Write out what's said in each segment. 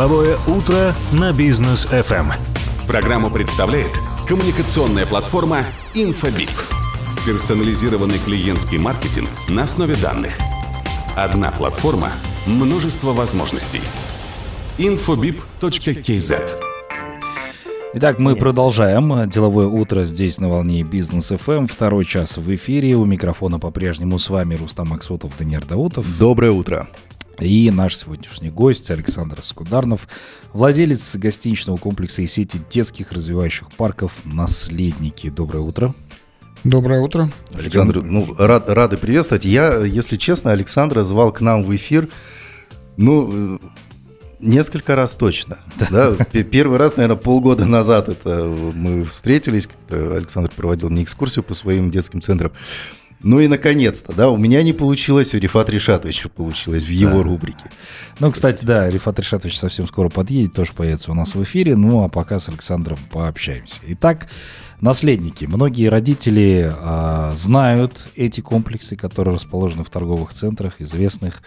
Деловое утро на Бизнес ФМ. Программу представляет коммуникационная платформа Инфобип. Персонализированный клиентский маркетинг на основе данных. Одна платформа, множество возможностей. Infobip.kz. Итак, мы продолжаем. Деловое утро здесь на волне Бизнес ФМ. Второй час в эфире. У микрофона по-прежнему с вами Рустам Максутов, Даниил Даутов. Доброе утро. И наш сегодняшний гость Александр Скударнов, владелец гостиничного комплекса и сети детских развивающих парков «Наследники». Доброе утро. Доброе утро. Александр, рады приветствовать. Я, если честно, Александра звал к нам в эфир, несколько раз точно. Да. Да? Первый раз, наверное, полгода назад это мы встретились, когда Александр проводил мне экскурсию по своим детским центрам. И наконец-то, да, у меня не получилось, у Рифата Ришатовича получилось в его рубрике. Кстати, да, Рифат Ришатович совсем скоро подъедет, тоже появится у нас в эфире, а пока с Александром пообщаемся. Итак, «Наследники». Многие родители знают эти комплексы, которые расположены в торговых центрах, известных.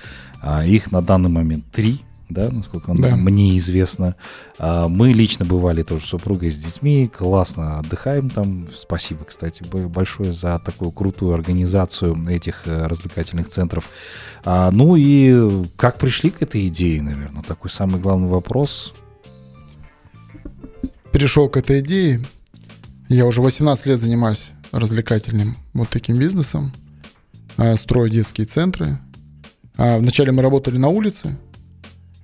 Их на данный момент 3. Да, насколько мне известно. Мы лично бывали тоже с супругой, с детьми, классно отдыхаем там. Спасибо, кстати, большое за такую крутую организацию этих развлекательных центров. И как пришли к этой идее, наверное, такой самый главный вопрос. Перешел к этой идее. Я уже 18 лет занимаюсь развлекательным вот таким бизнесом. Строю детские центры. Вначале мы работали на улице.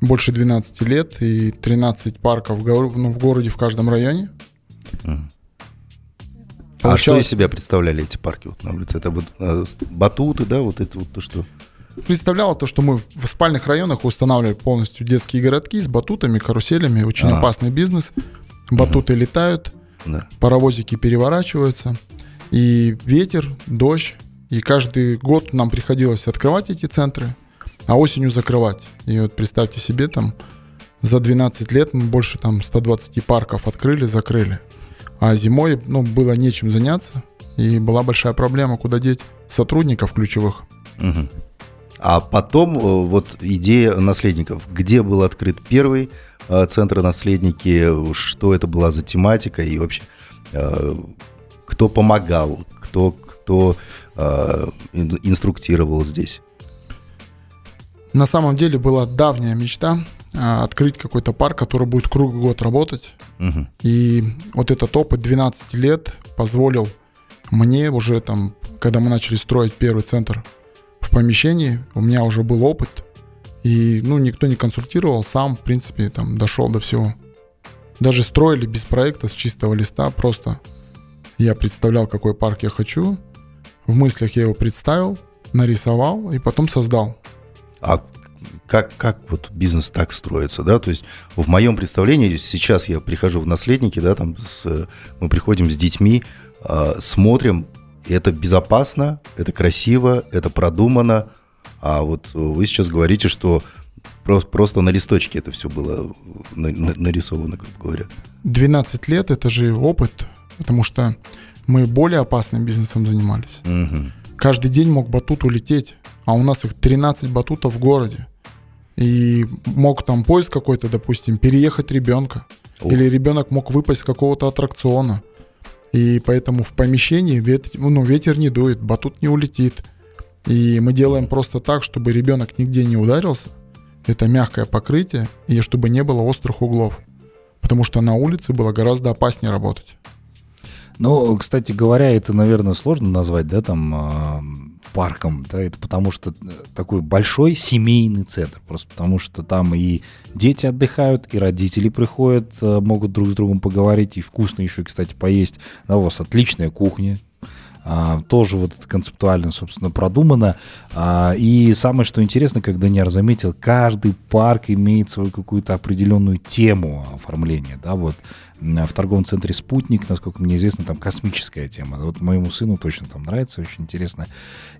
Больше 12 лет и 13 парков в городе в каждом районе. А что из себя представляли эти парки на улице? Это батуты, да, то, что... Представляло то, что мы в спальных районах устанавливали полностью детские городки с батутами, каруселями. Очень опасный бизнес. Батуты летают, паровозики переворачиваются. И ветер, дождь. И каждый год нам приходилось открывать эти центры, а осенью закрывать. И представьте себе, за 12 лет мы больше 120 парков открыли, закрыли. А зимой было нечем заняться, и была большая проблема, куда деть сотрудников ключевых. Угу. А потом идея «Наследников». Где был открыт первый центр «Наследники», что это была за тематика, и вообще кто помогал, кто инструктировал здесь? На самом деле была давняя мечта открыть какой-то парк, который будет круглый год работать. Угу. И этот опыт 12 лет позволил мне уже когда мы начали строить первый центр в помещении, у меня уже был опыт. И никто не консультировал, сам в принципе дошел до всего. Даже строили без проекта, с чистого листа. Просто я представлял, какой парк я хочу. В мыслях я его представил, нарисовал и потом создал. А как бизнес так строится, да? То есть в моем представлении сейчас я прихожу в «Наследники», да, мы приходим с детьми, смотрим, это безопасно, это красиво, это продумано. А вы сейчас говорите, что просто на листочке это все было нарисовано, грубо говоря. 12 лет – это же опыт, потому что мы более опасным бизнесом занимались. Угу. Каждый день мог батут улететь. А у нас их 13 батутов в городе. И мог поезд какой-то, допустим, переехать ребенка. О. Или ребенок мог выпасть с какого-то аттракциона. И поэтому в помещении ветер не дует, батут не улетит. И мы делаем просто так, чтобы ребенок нигде не ударился. Это мягкое покрытие, и чтобы не было острых углов. Потому что на улице было гораздо опаснее работать. Кстати говоря, это, наверное, сложно назвать, да, парком, да, это потому что такой большой семейный центр, просто потому что там и дети отдыхают, и родители приходят, могут друг с другом поговорить, и вкусно еще, кстати, поесть. Да, у вас отличная кухня, тоже это концептуально, собственно, продумано. И самое, что интересно, как Даниил заметил, каждый парк имеет свою какую-то определенную тему оформления, да, В торговом центре «Спутник», насколько мне известно, там космическая тема. Моему сыну точно там нравится, очень интересно.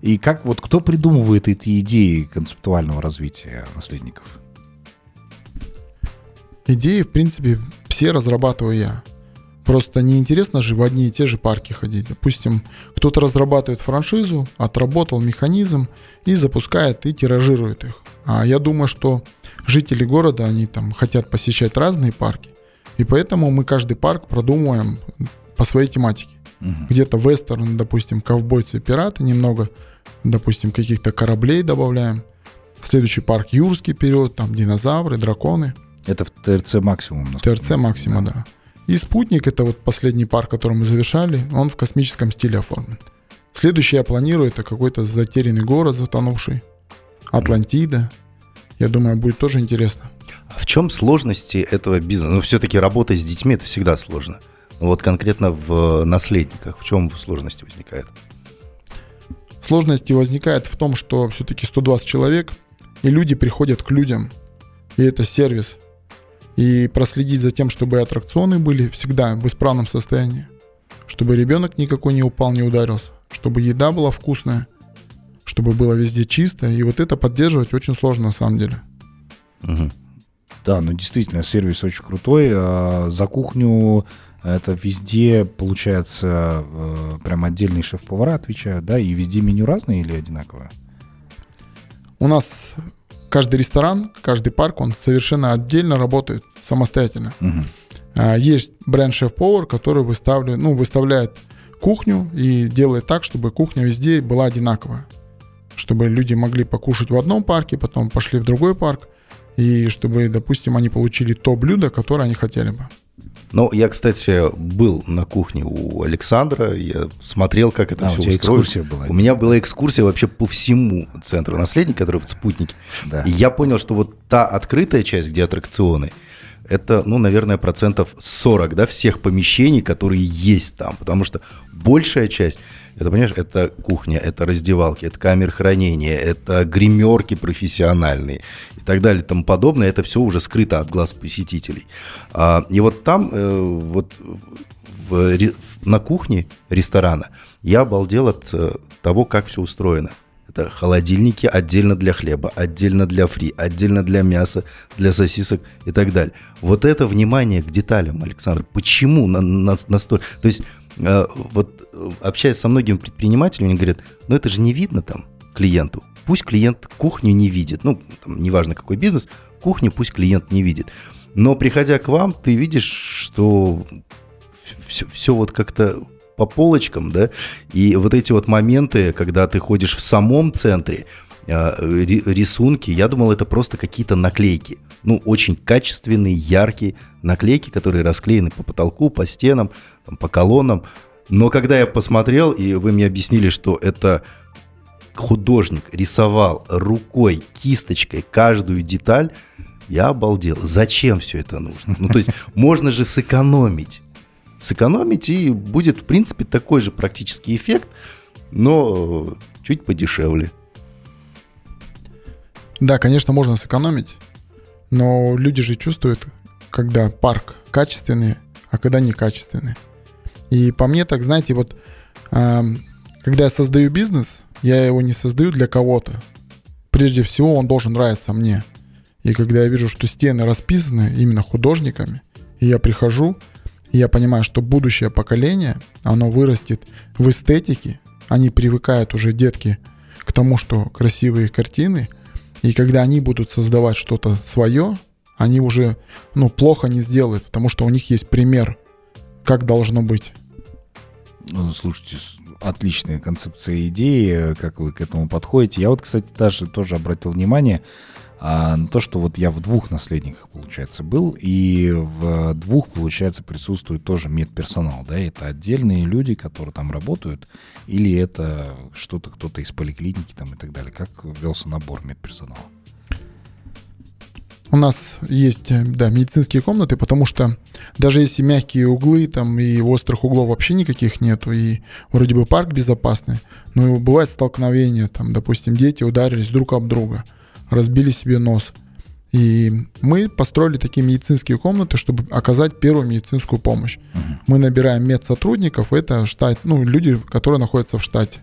И как кто придумывает эти идеи концептуального развития «Наследников»? Идеи, в принципе, все разрабатываю я. Просто неинтересно же в одни и те же парки ходить. Допустим, кто-то разрабатывает франшизу, отработал механизм и запускает, и тиражирует их. Я думаю, что жители города, они там хотят посещать разные парки, и поэтому мы каждый парк продумываем по своей тематике. Угу. Где-то вестерн, допустим, ковбойцы, пираты, немного, допустим, каких-то кораблей добавляем. Следующий парк Юрский период, там динозавры, драконы. Это в ТРЦ максимум. ТРЦ максимум, да. И Спутник, это вот последний парк, который мы завершали, он в космическом стиле оформлен. Следующий я планирую, это какой-то затерянный город, затонувший. Атлантида. Я думаю, будет тоже интересно. А в чем сложности этого бизнеса? Ну, все-таки работа с детьми, это всегда сложно. Вот конкретно в «Наследниках» в чем сложности возникает? Сложности возникает в том, что все-таки 120 человек, и люди приходят к людям, и это сервис. И проследить за тем, чтобы и аттракционы были всегда в исправном состоянии, чтобы ребенок никакой не упал, не ударился, чтобы еда была вкусная, чтобы было везде чисто, и вот это поддерживать очень сложно на самом деле. Угу. Да, ну действительно, сервис очень крутой. За кухню это везде, получается, прям отдельные шеф-повара отвечают, да, и везде меню разное или одинаковое? У нас каждый ресторан, каждый парк, он совершенно отдельно работает, самостоятельно. Угу. Есть бренд-шеф-повар, который выставляет кухню и делает так, чтобы кухня везде была одинаковая, чтобы люди могли покушать в одном парке, потом пошли в другой парк, и чтобы, допустим, они получили то блюдо, которое они хотели бы. Ну, я, кстати, был на кухне у Александра, я смотрел, как это все устроено. У меня была экскурсия вообще по всему центру «Наследник», который в «Спутнике». Да. И я понял, что вот та открытая часть, где аттракционы, это, ну, наверное, 40%, да, всех помещений, которые есть там. Потому что большая часть, это, понимаешь, это кухня, это раздевалки, это камеры хранения, это гримерки профессиональные и так далее и тому подобное. Это все уже скрыто от глаз посетителей. И вот там, вот на кухне ресторана я обалдел от того, как все устроено. Это холодильники отдельно для хлеба, отдельно для фри, отдельно для мяса, для сосисок и так далее. Вот это внимание к деталям, Александр, почему настолько... То есть, вот общаясь со многими предпринимателями, они говорят, ну это же не видно там клиенту. Пусть клиент кухню не видит. Ну, там, неважно какой бизнес, кухню пусть клиент не видит. Но приходя к вам, ты видишь, что все вот как-то... по полочкам, да, и вот эти вот моменты, когда ты ходишь в самом центре, рисунки, я думал, это просто какие-то наклейки, ну, очень качественные, яркие наклейки, которые расклеены по потолку, по стенам, там, по колоннам, но когда я посмотрел, и вы мне объяснили, что это художник рисовал рукой, кисточкой каждую деталь, я обалдел, зачем все это нужно? Ну, то есть можно же сэкономить, и будет, в принципе, такой же практический эффект, но чуть подешевле. Да, конечно, можно сэкономить, но люди же чувствуют, когда парк качественный, а когда некачественный. И по мне так, знаете, вот когда я создаю бизнес, я его не создаю для кого-то. Прежде всего, он должен нравиться мне. И когда я вижу, что стены расписаны именно художниками, и я прихожу, я понимаю, что будущее поколение, оно вырастет в эстетике. Они привыкают уже, детки, к тому, что красивые картины. И когда они будут создавать что-то свое, они уже, плохо не сделают, потому что у них есть пример, как должно быть. Ну, слушайте, отличная концепция и идеи, как вы к этому подходите. Я вот, кстати, даже тоже обратил внимание... то, что вот я в 2 наследниках, получается, был, и в 2, получается, присутствует тоже медперсонал, да, это отдельные люди, которые там работают, или это что-то, кто-то из поликлиники там и так далее, как велся набор медперсонала? У нас есть, да, медицинские комнаты, потому что даже если мягкие углы, там, и острых углов вообще никаких нету, и вроде бы парк безопасный, но бывает столкновение, там, допустим, дети ударились друг об друга, разбили себе нос. И мы построили такие медицинские комнаты, чтобы оказать первую медицинскую помощь. Uh-huh. Мы набираем медсотрудников, это штат, люди, которые находятся в штате.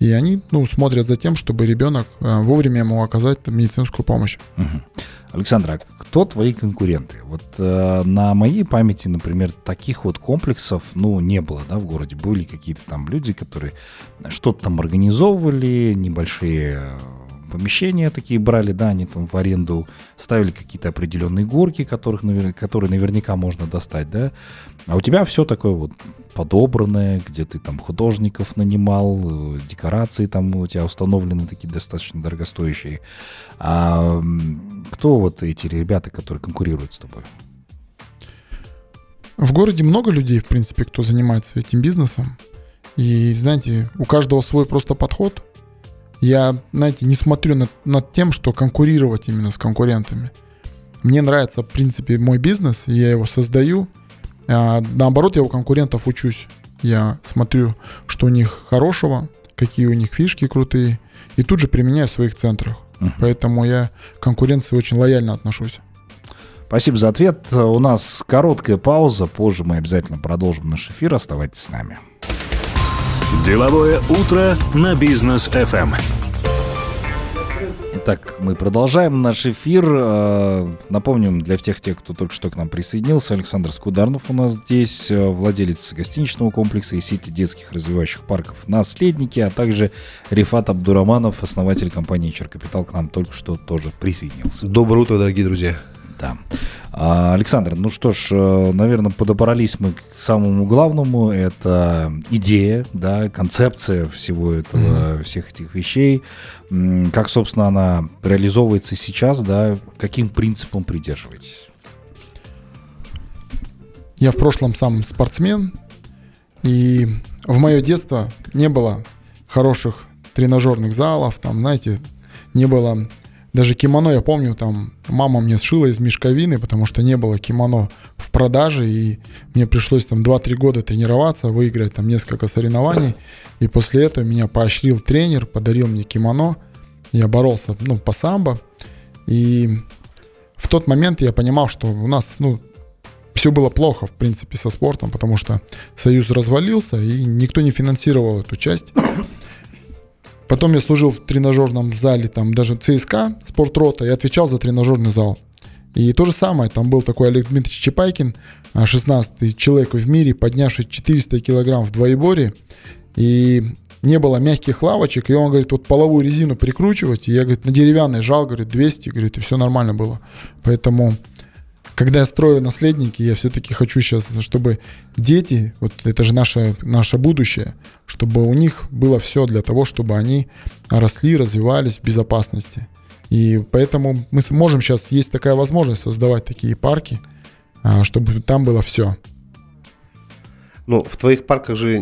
И они, смотрят за тем, чтобы ребенок вовремя ему оказать медицинскую помощь. Uh-huh. Александр, а кто твои конкуренты? Вот на моей памяти, например, таких вот комплексов, не было, да, в городе. Были какие-то там люди, которые что-то там организовывали, небольшие помещения такие брали, да, они там в аренду ставили какие-то определенные горки, которые наверняка можно достать, да. А у тебя все такое вот подобранное, где ты там художников нанимал, декорации там у тебя установлены такие достаточно дорогостоящие. А кто вот эти ребята, которые конкурируют с тобой? В городе много людей, в принципе, кто занимается этим бизнесом. И, знаете, у каждого свой просто подход. Я, знаете, не смотрю над тем, что конкурировать именно с конкурентами. Мне нравится, в принципе, мой бизнес, и я его создаю. А, наоборот, я у конкурентов учусь. Я смотрю, что у них хорошего, какие у них фишки крутые, и тут же применяю в своих центрах. Поэтому я к конкуренции очень лояльно отношусь. Спасибо за ответ. У нас короткая пауза. Позже мы обязательно продолжим наш эфир. Оставайтесь с нами. Деловое утро на Бизнес ФМ. Итак, мы продолжаем наш эфир. Напомним для тех, кто только что к нам присоединился, Александр Скударнов у нас здесь, владелец гостиничного комплекса и сети детских развивающих парков «Наследники», а также Рифат Абдураманов, основатель компании «Chercapital», к нам только что тоже присоединился. Доброе утро, дорогие друзья. Да. Александр, ну что ж, наверное, подобрались мы к самому главному. Это идея, да, концепция всего этого, всех этих вещей. Как, собственно, она реализовывается сейчас, да, каким принципом придерживаетесь? Я в прошлом сам спортсмен, и в мое детство не было хороших тренажерных залов, там, знаете, не было... Даже кимоно, я помню, там мама мне сшила из мешковины, потому что не было кимоно в продаже, и мне пришлось там 2-3 года тренироваться, выиграть там несколько соревнований, и после этого меня поощрил тренер, подарил мне кимоно, я боролся, ну, по самбо, и в тот момент я понимал, что у нас, ну, все было плохо, в принципе, со спортом, потому что Союз развалился, и никто не финансировал эту часть. Потом я служил в тренажерном зале, там даже ЦСКА, спортрота, и отвечал за тренажерный зал. И то же самое, там был такой Олег Дмитриевич Чепайкин, 16-й человек в мире, поднявший 400 килограмм в двоеборье, и не было мягких лавочек, и он говорит, вот половую резину прикручивать, и я, говорит, на деревянной жал, говорит, 200, говорит, и все нормально было. Поэтому, когда я строю «Наследники», я все-таки хочу сейчас, чтобы дети, вот это же наше будущее, чтобы у них было все для того, чтобы они росли, развивались в безопасности. И поэтому мы можем сейчас, есть такая возможность создавать такие парки, чтобы там было все. Ну, в твоих парках же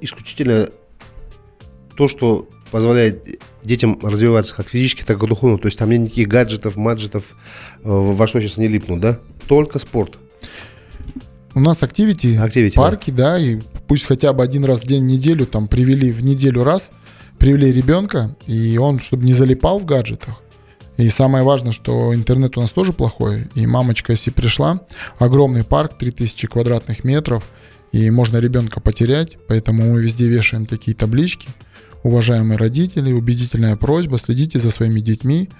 исключительно то, что позволяет детям развиваться как физически, так и духовно. То есть там нет никаких гаджетов, маджетов, во что сейчас они липнут, да? Только спорт. У нас активити парки, да. И пусть хотя бы один раз в день в неделю, там привели в неделю раз, привели ребенка, и он, чтобы не залипал в гаджетах. И самое важное, что интернет у нас тоже плохой. И мамочка, если пришла, огромный парк, 3000 квадратных метров, и можно ребенка потерять, поэтому мы везде вешаем такие таблички. Уважаемые родители, убедительная просьба, следите за своими детьми.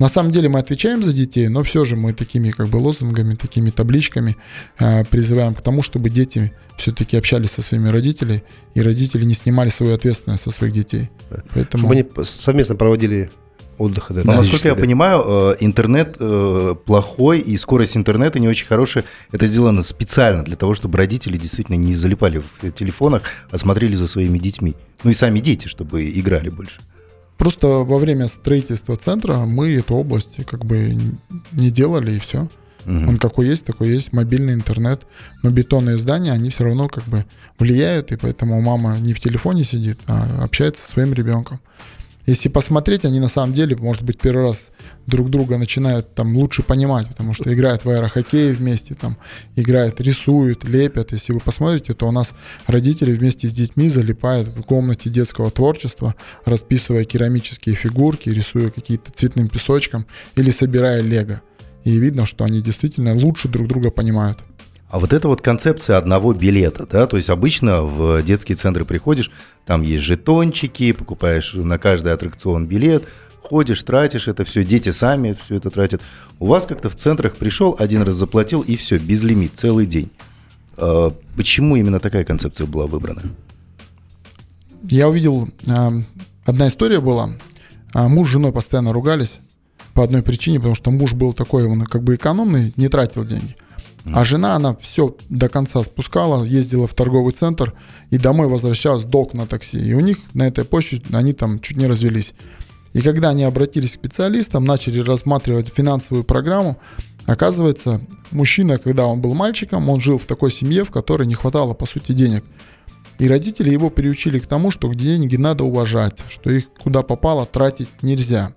На самом деле мы отвечаем за детей, но все же мы такими как бы лозунгами, такими табличками призываем к тому, чтобы дети все-таки общались со своими родителями, и родители не снимали свою ответственность со своих детей. Поэтому... Чтобы они совместно проводили отдых. Да, но, насколько я понимаю, интернет плохой, и скорость интернета не очень хорошая. Это сделано специально для того, чтобы родители действительно не залипали в телефонах, а смотрели за своими детьми. Ну и сами дети, чтобы играли больше. Просто во время строительства центра мы эту область как бы не делали, и все. Угу. Он какой есть, такой есть, мобильный интернет. Но бетонные здания, они все равно как бы влияют, и поэтому мама не в телефоне сидит, а общается со своим ребенком. Если посмотреть, они на самом деле, может быть, первый раз друг друга начинают там лучше понимать, потому что играют в аэрохоккей вместе, там играют, рисуют, лепят. Если вы посмотрите, то у нас родители вместе с детьми залипают в комнате детского творчества, расписывая керамические фигурки, рисуя какие-то цветным песочком или собирая лего. И видно, что они действительно лучше друг друга понимают. А вот это вот концепция одного билета, да, то есть обычно в детские центры приходишь, там есть жетончики, покупаешь на каждый аттракцион билет, ходишь, тратишь это все, дети сами все это тратят. У вас как-то в центрах пришел, один раз заплатил и все, безлимит, целый день. Почему именно такая концепция была выбрана? Я увидел, одна история была, А муж с женой постоянно ругались по одной причине, потому что муж был такой, он как бы экономный, не тратил деньги. А жена, она все до конца спускала, ездила в торговый центр и домой возвращалась, долг на такси. И у них на этой площади, они там чуть не развелись. И когда они обратились к специалистам, начали рассматривать финансовую программу, оказывается, мужчина, когда он был мальчиком, он жил в такой семье, в которой не хватало, по сути, денег. И родители его приучили к тому, что деньги надо уважать, что их куда попало тратить нельзя.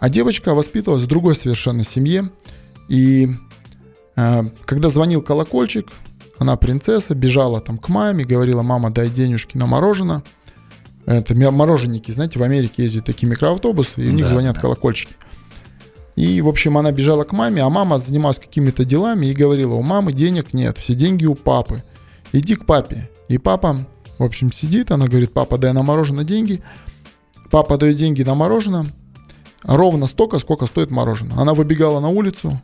А девочка воспитывалась в другой совершенно семье, и... Когда звонил колокольчик, она принцесса, бежала там к маме, говорила: мама, дай денежки на мороженое. Это мороженники, знаете, в Америке ездят такие микроавтобусы, и у них звонят колокольчики. И, в общем, она бежала к маме, а мама занималась какими-то делами и говорила: у мамы денег нет, все деньги у папы. Иди к папе. И папа, в общем, сидит, она говорит: папа, дай на мороженое деньги. Папа дает деньги на мороженое, ровно столько, сколько стоит мороженое. Она выбегала на улицу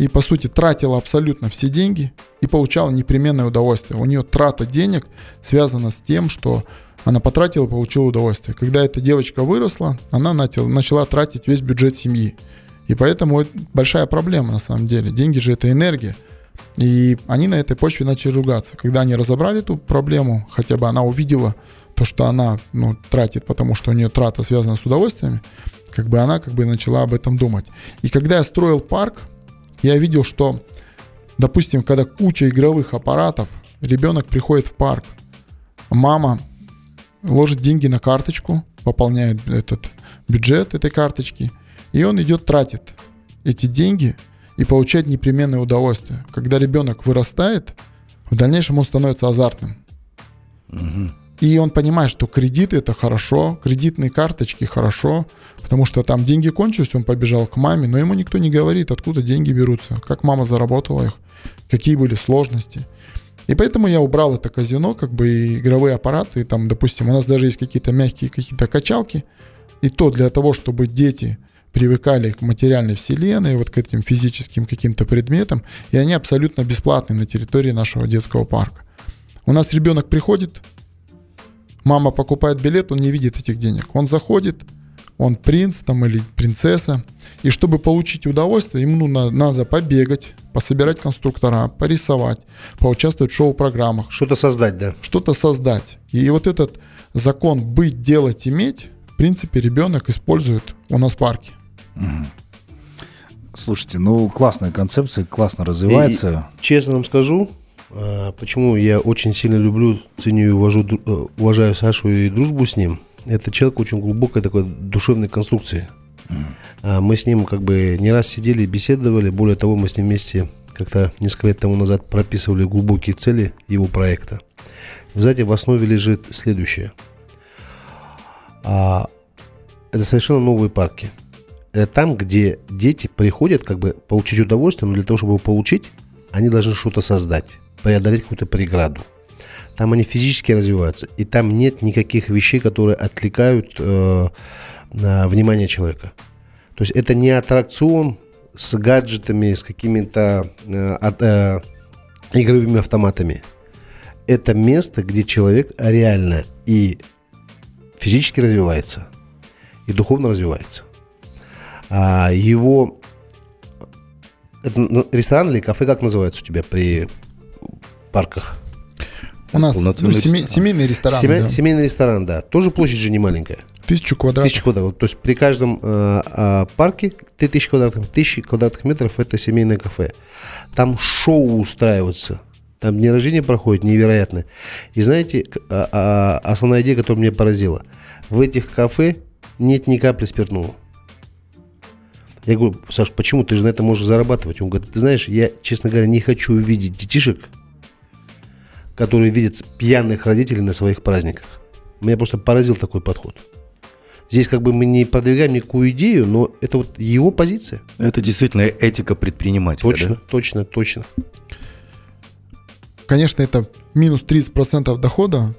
и, по сути, тратила абсолютно все деньги и получала непременное удовольствие. У нее трата денег связана с тем, что она потратила и получила удовольствие. Когда эта девочка выросла, она начала тратить весь бюджет семьи. И поэтому это большая проблема на самом деле. Деньги же — это энергия. И они на этой почве начали ругаться. Когда они разобрали эту проблему, хотя бы она увидела то, что она тратит, потому что у нее трата связана с удовольствиями, она начала об этом думать. И когда я строил парк, я видел, что, допустим, когда куча игровых аппаратов, ребенок приходит в парк, мама ложит деньги на карточку, пополняет этот бюджет этой карточки, и он идет, тратит эти деньги и получает непременное удовольствие. Когда ребенок вырастает, в дальнейшем он становится азартным. Угу. И он понимает, что кредиты — это хорошо, кредитные карточки — хорошо, потому что там деньги кончились, он побежал к маме, но ему никто не говорит, откуда деньги берутся, как мама заработала их, какие были сложности. И поэтому я убрал это казино, и игровые аппараты, и там, допустим, у нас даже есть какие-то мягкие качалки, и то для того, чтобы дети привыкали к материальной вселенной, вот к этим физическим каким-то предметам, и они абсолютно бесплатны на территории нашего детского парка. У нас ребенок приходит, мама покупает билет, он не видит этих денег. Он заходит, он принц там, или принцесса. И чтобы получить удовольствие, ему надо побегать, пособирать конструктора, порисовать, поучаствовать в шоу-программах. Что-то создать, да? Что-то создать. И вот этот закон «быть, делать, иметь», в принципе, ребенок использует у нас в парке. Угу. Слушайте, классная концепция, классно развивается. И, честно вам скажу, почему я очень сильно люблю, ценю и уважаю Сашу и дружбу с ним? Это человек очень глубокой такой душевной конструкции. Мы с ним не раз сидели, беседовали. Более того, мы с ним вместе как-то несколько лет тому назад прописывали глубокие цели его проекта. Вы знаете, в основе лежит следующее. Это совершенно новые парки. Это там, где дети приходят получить удовольствие, но для того, чтобы его получить, они должны что-то создать, преодолеть какую-то преграду. Там они физически развиваются, и там нет никаких вещей, которые отвлекают внимание человека. То есть это не аттракцион с гаджетами, с какими-то игровыми автоматами. Это место, где человек реально и физически развивается, и духовно развивается. Это ресторан или кафе, как называется у тебя при парках? У нас семейный ресторан. Семейный ресторан, да. Тоже площадь же не маленькая. 1000 квадратов. 1000 квадратов. То есть при каждом парке 3000 квадратных, 1000 квадратных метров — это семейное кафе. Там шоу устраиваются. Там дни рождения проходят невероятно. И знаете, основная идея, которая меня поразила. В этих кафе нет ни капли спиртного. Я говорю: Саш, почему? Ты же на это можешь зарабатывать. Он говорит: ты знаешь, я, честно говоря, не хочу видеть детишек, которые видят пьяных родителей на своих праздниках. Меня просто поразил такой подход. Здесь мы не продвигаем никакую идею, но это вот его позиция. Это действительно этика предпринимателя. Точно, да? Точно. Конечно, это минус 30% дохода.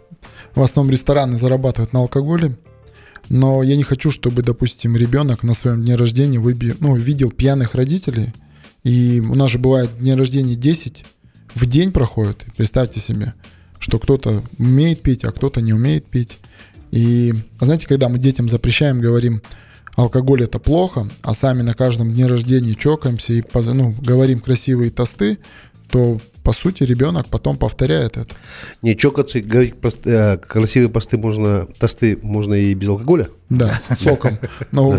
В основном рестораны зарабатывают на алкоголе. Но я не хочу, чтобы, допустим, ребенок на своем дне рождения видел пьяных родителей. И у нас же бывает дни рождения 10 в день проходит. Представьте себе, что кто-то умеет пить, а кто-то не умеет пить. И знаете, когда мы детям запрещаем, говорим: алкоголь это плохо, а сами на каждом дне рождения чокаемся и говорим красивые тосты, то по сути ребенок потом повторяет это. Не чокаться и говорить красивые тосты можно и без алкоголя? Да, соком. Но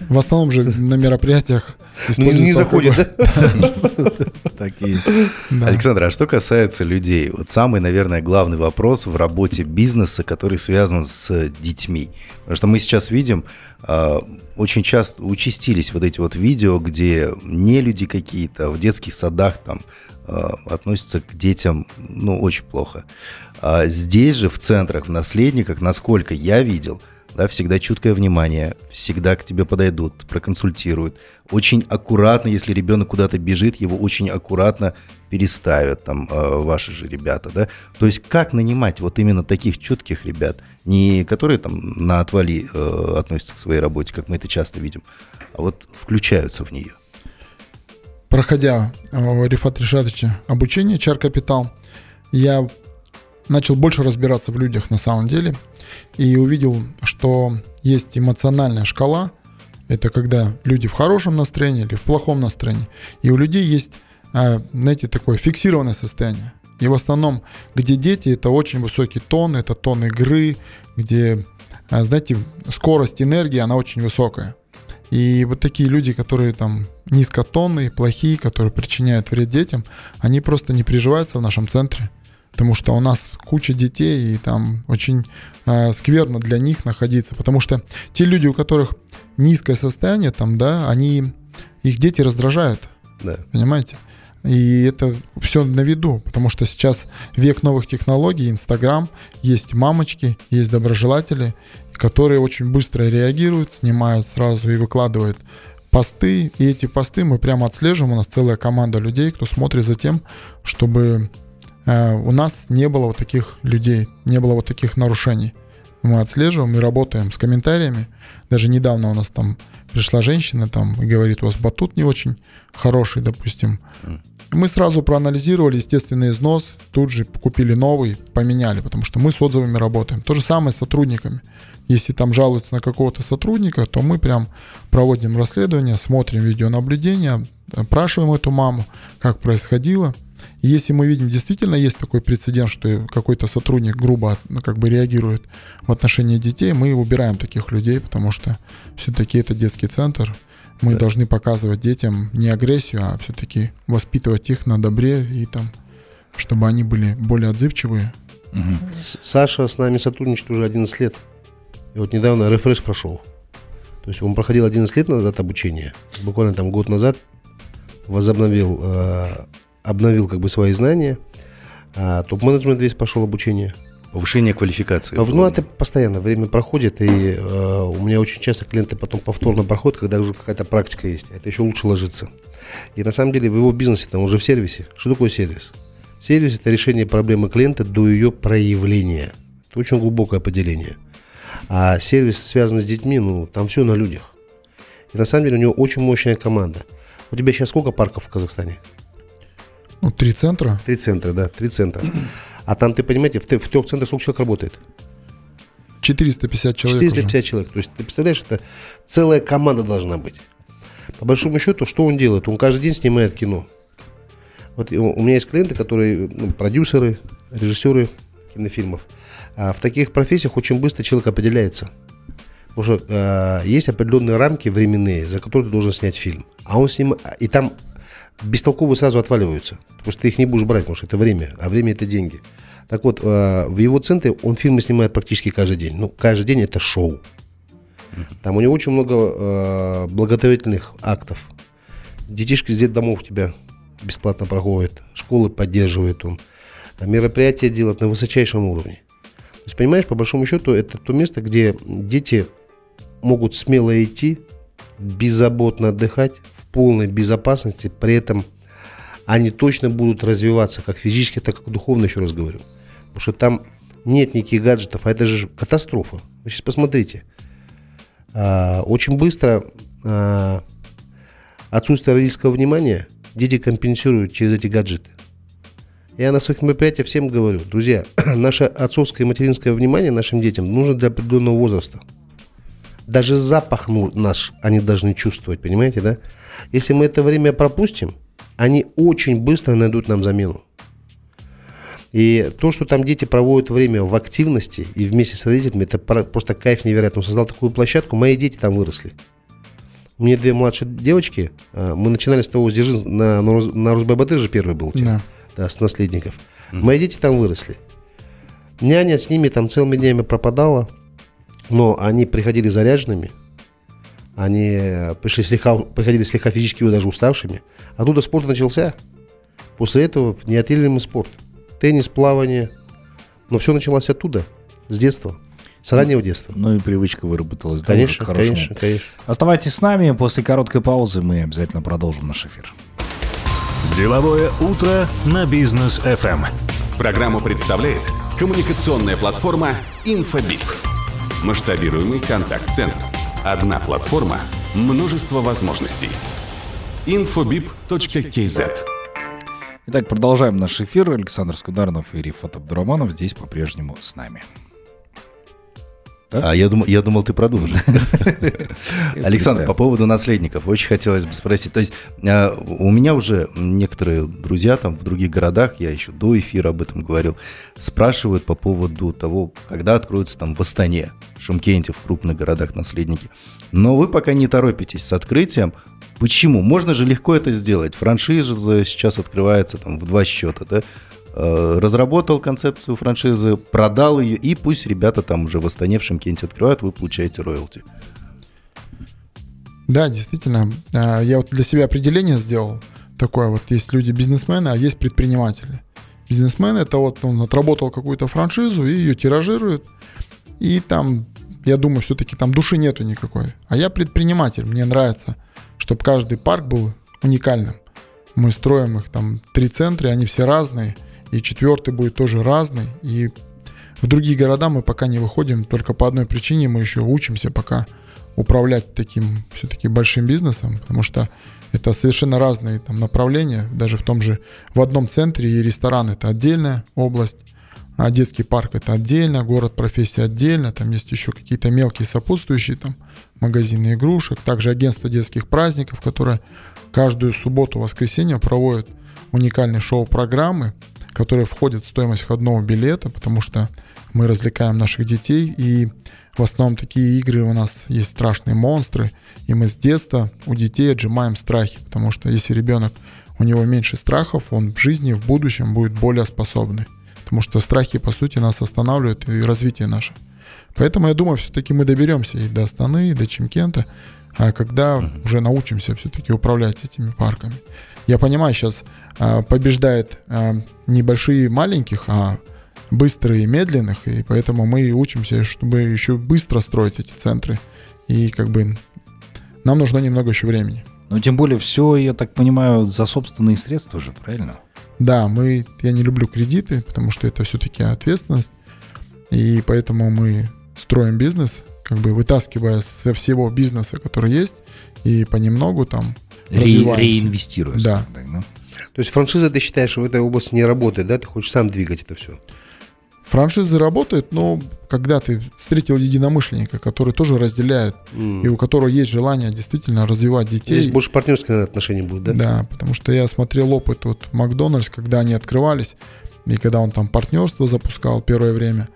в основном же на мероприятиях не заходит, да? Так и есть. Александр, а что касается людей? Вот самый, наверное, главный вопрос в работе бизнеса, который связан с детьми. Потому что мы сейчас видим, очень часто участились вот эти вот видео, где нелюди какие-то в детских садах там относятся к детям, очень плохо. А здесь же в центрах, в наследниках, насколько я видел, да, всегда чуткое внимание, всегда к тебе подойдут, проконсультируют. Очень аккуратно, если ребенок куда-то бежит, его очень аккуратно переставят, там, ваши же ребята, да. То есть как нанимать вот именно таких чутких ребят, не которые там на отвали относятся к своей работе, как мы это часто видим, а вот включаются в нее. Проходя у Рифата Ришатовича обучение Chercapital, я начал больше разбираться в людях на самом деле и увидел, что есть эмоциональная шкала. Это когда люди в хорошем настроении или в плохом настроении. И у людей есть, знаете, такое фиксированное состояние. И в основном, где дети, это очень высокий тон, это тон игры, где, знаете, скорость энергии, она очень высокая. И вот такие люди, которые там низкотонные, плохие, которые причиняют вред детям, они просто не приживаются в нашем центре. Потому что у нас куча детей, и там очень скверно для них находиться. Потому что те люди, у которых низкое состояние, там, да, их дети раздражают. Да. Понимаете? И это все на виду. Потому что сейчас век новых технологий, Инстаграм, есть мамочки, есть доброжелатели, которые очень быстро реагируют, снимают сразу и выкладывают посты. И эти посты мы прямо отслеживаем. У нас целая команда людей, кто смотрит за тем, чтобы... у нас не было вот таких людей, не было вот таких нарушений. Мы отслеживаем и работаем с комментариями. Даже недавно у нас там пришла женщина там, и говорит, у вас батут не очень хороший, допустим. Мы сразу проанализировали естественный износ, тут же купили новый, поменяли, потому что мы с отзывами работаем. То же самое с сотрудниками. Если там жалуются на какого-то сотрудника, то мы прям проводим расследование, смотрим видеонаблюдение, опрашиваем эту маму, как происходило. Если мы видим, действительно есть такой прецедент, что какой-то сотрудник грубо реагирует в отношении детей, мы убираем таких людей, потому что все-таки это детский центр. Мы должны показывать детям не агрессию, а все-таки воспитывать их на добре, и там, чтобы они были более отзывчивые. Угу. Саша с нами сотрудничает уже 11 лет. И вот недавно рефреш прошел. То есть он проходил 11 лет назад обучение. Буквально там год назад возобновил... обновил свои знания, топ-менеджмент весь пошел обучение. Повышение квалификации. Это постоянно, время проходит, и у меня очень часто клиенты потом повторно проходят, когда уже какая-то практика есть, это еще лучше ложится. И на самом деле в его бизнесе, там уже в сервисе, что такое сервис? Сервис – это решение проблемы клиента до ее проявления. Это очень глубокое поделение. А сервис, связанный с детьми, там все на людях. И на самом деле у него очень мощная команда. У тебя сейчас сколько парков в Казахстане? 3 центра. 3 центра, да, 3 центра. А там, ты понимаете, в 3 центрах сколько человек работает? 450 человек. 450 уже. Человек. То есть, ты представляешь, это целая команда должна быть. По большому счету, что он делает? Он каждый день снимает кино. Вот у меня есть клиенты, которые продюсеры, режиссеры кинофильмов. А в таких профессиях очень быстро человек определяется. Потому что есть определенные рамки временные, за которые ты должен снять фильм. А он снимает, и там... бестолковые сразу отваливаются, потому что ты их не будешь брать, потому что это время, а время это деньги. Так вот, в его центре он фильмы снимает практически каждый день. Каждый день это шоу. Там у него очень много благотворительных актов. Детишки из детдомов тебя бесплатно проходят, школы поддерживает он, мероприятия делают на высочайшем уровне. То есть, понимаешь, по большому счету, это то место, где дети могут смело идти, беззаботно отдыхать, полной безопасности, при этом они точно будут развиваться как физически, так и духовно, еще раз говорю. Потому что там нет никаких гаджетов, а это же катастрофа. Вы сейчас посмотрите. Очень быстро отсутствие родительского внимания дети компенсируют через эти гаджеты. Я на своих мероприятиях всем говорю, друзья, наше отцовское и материнское внимание нашим детям нужно для определенного возраста. Даже запах наш они должны чувствовать, понимаете, да? Если мы это время пропустим, они очень быстро найдут нам замену. И то, что там дети проводят время в активности и вместе с родителями, это просто кайф невероятный. Он создал такую площадку, мои дети там выросли. У меня две младшие девочки, мы начинали с того, с Дзержинска, на РосББТ же первый был у тебя, да, с наследников. Мои дети там выросли. Няня с ними там целыми днями пропадала, но они приходили заряженными, они приходили слегка физически даже уставшими. Оттуда спорт начался. После этого неотъемлемый спорт. Теннис, плавание. Но все началось оттуда, с детства. С раннего детства. Ну и привычка выработалась. Конечно, да, конечно. Оставайтесь с нами. После короткой паузы мы обязательно продолжим наш эфир. Деловое утро на Бизнес ФМ. Программу представляет коммуникационная платформа Инфобип. Масштабируемый контакт-центр. Одна платформа, множество возможностей. Infobip.kz. Итак, продолжаем наш эфир. Александр Скударнов и Рифат Абдураманов здесь по-прежнему с нами. А я думал, ты продолжишь. Александр, по поводу наследников. Очень хотелось бы спросить. То есть у меня уже некоторые друзья там в других городах, я еще до эфира об этом говорил, спрашивают по поводу того, когда откроются там в Астане, в Шымкенте, в крупных городах наследники. Но вы пока не торопитесь с открытием. Почему? Можно же легко это сделать. Франшиза сейчас открывается там в 2 счета, да? Разработал концепцию франшизы, продал ее, и пусть ребята там уже в Астане, в Шымкенте открывают, вы получаете роялти. Да, действительно. Я вот для себя определение сделал такое. Вот есть люди-бизнесмены, а есть предприниматели. Бизнесмен — это вот он отработал какую-то франшизу и ее тиражирует. И там, я думаю, все-таки там души нету никакой. А я предприниматель. Мне нравится, чтобы каждый парк был уникальным. Мы строим их там 3 центра, они все разные. И 4-й будет тоже разный. И в другие города мы пока не выходим. Только по одной причине: мы еще учимся пока управлять таким все-таки большим бизнесом. Потому что это совершенно разные там направления. Даже в одном центре и ресторан — это отдельная область. А детский парк — это отдельно. Город профессии — отдельно. Там есть еще какие-то мелкие сопутствующие там магазины игрушек. Также агентство детских праздников, которое каждую субботу-воскресенье проводит уникальные шоу-программы, которые входят в стоимость входного билета, потому что мы развлекаем наших детей, и в основном такие игры у нас есть страшные монстры, и мы с детства у детей отжимаем страхи, потому что если ребенок, у него меньше страхов, он в жизни, в будущем будет более способный, потому что страхи, по сути, нас останавливают и развитие наше. Поэтому, я думаю, все-таки мы доберемся и до Астаны, и до Чимкента, когда уже научимся все-таки управлять этими парками. Я понимаю, сейчас побеждает небольшие маленьких, а быстрые и медленных, и поэтому мы учимся, чтобы еще быстро строить эти центры. И нам нужно немного еще времени. Но тем более все, я так понимаю, за собственные средства же, правильно? Да, я не люблю кредиты, потому что это все-таки ответственность, и поэтому мы строим бизнес, вытаскивая со всего бизнеса, который есть, и понемногу там реинвестируется. Да. Да. То есть франшиза, ты считаешь, в этой области не работает, да? Ты хочешь сам двигать это все? Франшиза работает, но когда ты встретил единомышленника, который тоже разделяет, и у которого есть желание действительно развивать детей. Здесь больше партнерские отношения будут, да? Да, потому что я смотрел опыт Макдональдс, когда они открывались, и когда он там партнерство запускал первое время,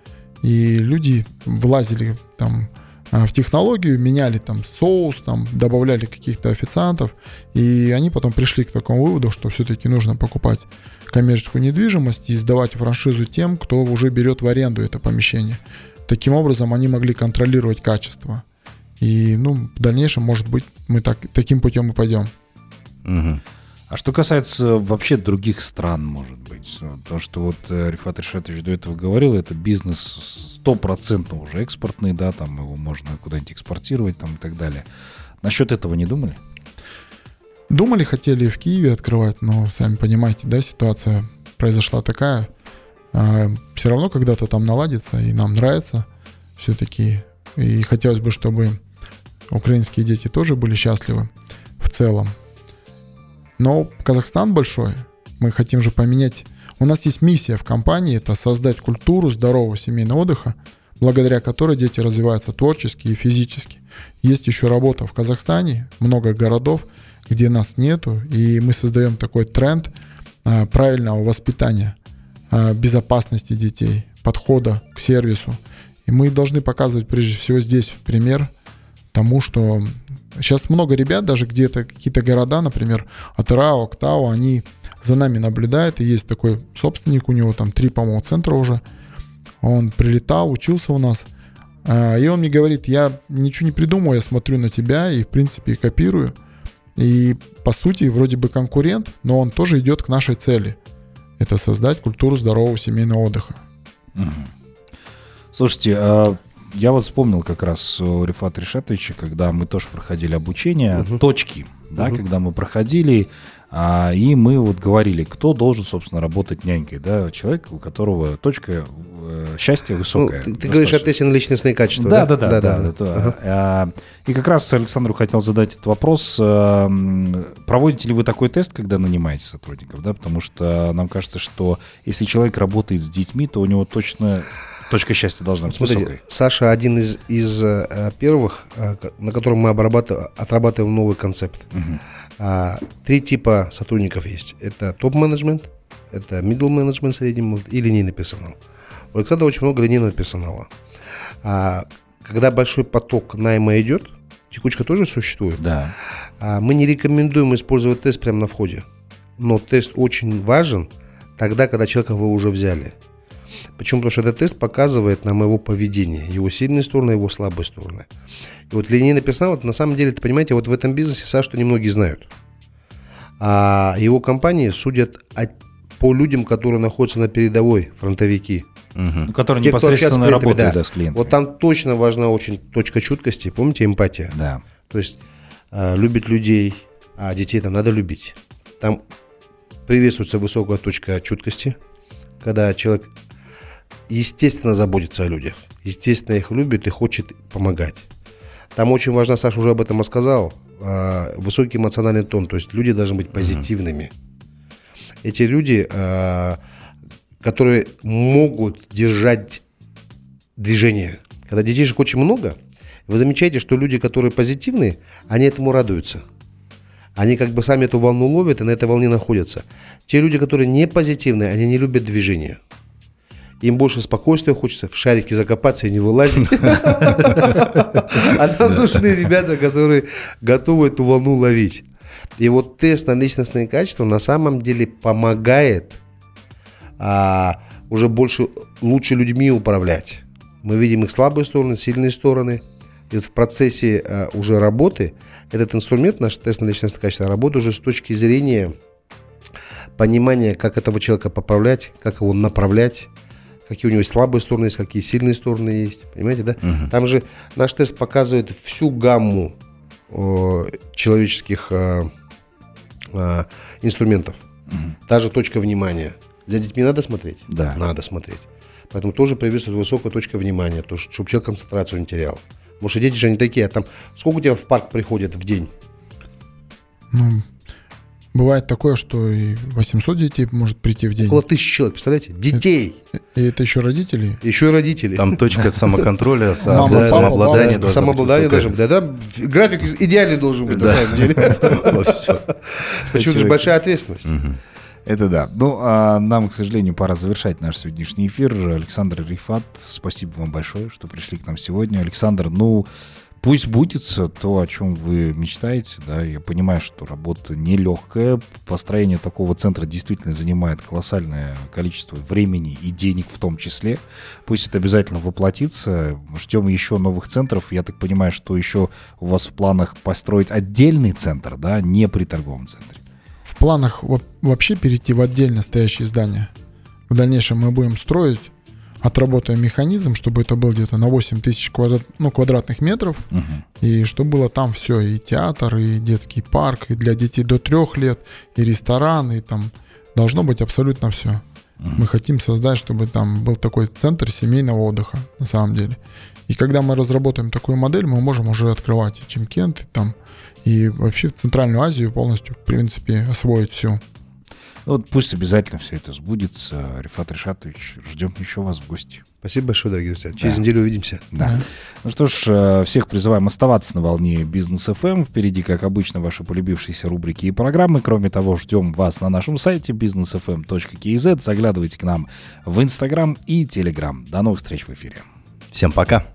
и люди влазили там в технологию, меняли там соус, там добавляли каких-то официантов, и они потом пришли к такому выводу, что все-таки нужно покупать коммерческую недвижимость и сдавать франшизу тем, кто уже берет в аренду это помещение. Таким образом они могли контролировать качество. И в дальнейшем, может быть, мы таким путем и пойдем. Угу. А что касается вообще других стран, может быть, то, что Рифат Ришатович до этого говорил, это бизнес 100% уже экспортный, да, там его можно куда-нибудь экспортировать там, и так далее. Насчет этого не думали? Думали, хотели в Киеве открывать, но, сами понимаете, да, ситуация произошла такая. Все равно когда-то там наладится, и нам нравится все-таки. И хотелось бы, чтобы украинские дети тоже были счастливы в целом. Но Казахстан большой, мы хотим же поменять. У нас есть миссия в компании, это создать культуру здорового семейного отдыха, благодаря которой дети развиваются творчески и физически. Есть еще работа в Казахстане, много городов, где нас нету, и мы создаем такой тренд правильного воспитания, безопасности детей, подхода к сервису. И мы должны показывать прежде всего здесь пример тому, что сейчас много ребят, даже где-то какие-то города, например, Атырау, Актау, они за нами наблюдают, и есть такой собственник, у него там 3, по-моему, центра уже, он прилетал, учился у нас, и он мне говорит: я ничего не придумываю, я смотрю на тебя и, в принципе, копирую. И, по сути, вроде бы конкурент, но он тоже идет к нашей цели. Это создать культуру здорового семейного отдыха. Слушайте, я вот вспомнил как раз у Рифата Ришатовича, когда мы тоже проходили обучение, точки, да, когда мы проходили, и мы вот говорили, кто должен, собственно, работать нянькой, да, человек, у которого точка счастья высокая. Ну, ты говоришь, ответственные личностные качества, да? Да. И как раз Александру хотел задать этот вопрос. Проводите ли вы такой тест, когда нанимаете сотрудников, да, потому что нам кажется, что если человек работает с детьми, то у него точно... Точка счастья должна быть высокой. Саша один из первых, на котором мы отрабатываем новый концепт. Три типа сотрудников есть. Это топ-менеджмент, это middle-менеджмент, средний и линейный персонал. У Александра очень много линейного персонала. Когда большой поток найма идет, текучка тоже существует. Да. Мы не рекомендуем использовать тест прямо на входе. Но тест очень важен тогда, когда человека вы уже взяли. Почему? Потому что этот тест показывает нам его поведение, его сильные стороны, его слабые стороны. И вот линейный персонал, вот на самом деле, ты понимаете, вот в этом бизнесе, Сашу немногие знают. А его компании судят по людям, которые находятся на передовой, фронтовики. Угу. Которые те, непосредственно работают, да, с клиентами. Вот там точно важна очень точка чуткости, помните, эмпатия. Да. То есть любить людей, а детей-то надо любить. Там приветствуется высокая точка чуткости, когда человек... естественно, заботится о людях, естественно, их любит и хочет помогать. Там очень важно, Саша уже об этом рассказал, высокий эмоциональный тон, то есть люди должны быть позитивными. Эти люди, которые могут держать движение. Когда детишек очень много, вы замечаете, что люди, которые позитивные, они этому радуются. Они как бы сами эту волну ловят и на этой волне находятся. Те люди, которые не позитивные, они не любят движение. Им больше спокойствия хочется, в шарике закопаться и не вылазить. А там нужны ребята, которые готовы эту волну ловить. И вот тест на личностные качества на самом деле помогает уже лучше людьми управлять. Мы видим их слабые стороны, сильные стороны. И вот в процессе уже работы этот инструмент, наш тест на личностные качества, работает уже с точки зрения понимания, как этого человека поправлять, как его направлять. Какие у него слабые стороны есть, какие сильные стороны есть. Понимаете, да? Там же наш тест показывает всю гамму человеческих инструментов. Даже точка внимания. За детьми надо смотреть? Да. Надо смотреть. Поэтому тоже приветствует высокая точка внимания, чтобы человек концентрацию не терял. Потому что дети же не такие. А там сколько у тебя в парк приходят в день? Ну... Бывает такое, что и 800 детей может прийти в день. Около 1000 человек, представляете? Детей! И это еще родители? Еще и родители. Там точка самоконтроля, самообладания. Самообладание должно быть. Да, график идеальный должен быть, на самом деле. Почему-то же большая ответственность. Это да. Ну, а нам, к сожалению, пора завершать наш сегодняшний эфир. Александр, Рифат, спасибо вам большое, что пришли к нам сегодня. Александр, ну... Пусть будет то, о чем вы мечтаете, да, я понимаю, что работа нелегкая, построение такого центра действительно занимает колоссальное количество времени и денег в том числе, пусть это обязательно воплотится, ждем еще новых центров, я так понимаю, что еще у вас в планах построить отдельный центр, да, не при торговом центре. В планах вообще перейти в отдельно стоящие здания, в дальнейшем мы будем строить, отработаем механизм, чтобы это было где-то на 8000 квадратных метров, и чтобы было там все, и театр, и детский парк, и для детей до 3 лет, и ресторан, и там должно быть абсолютно все. Мы хотим создать, чтобы там был такой центр семейного отдыха, на самом деле. И когда мы разработаем такую модель, мы можем уже открывать и Чимкент, и вообще Центральную Азию полностью, в принципе, освоить всю. Вот пусть обязательно все это сбудется. Рифат Ришатович, ждем еще вас в гости. Спасибо большое, дорогие друзья. Через неделю увидимся. Да. Ну что ж, всех призываем оставаться на волне Бизнес ФМ. Впереди, как обычно, ваши полюбившиеся рубрики и программы. Кроме того, ждем вас на нашем сайте businessfm.kz. Заглядывайте к нам в Инстаграм и Телеграм. До новых встреч в эфире. Всем пока.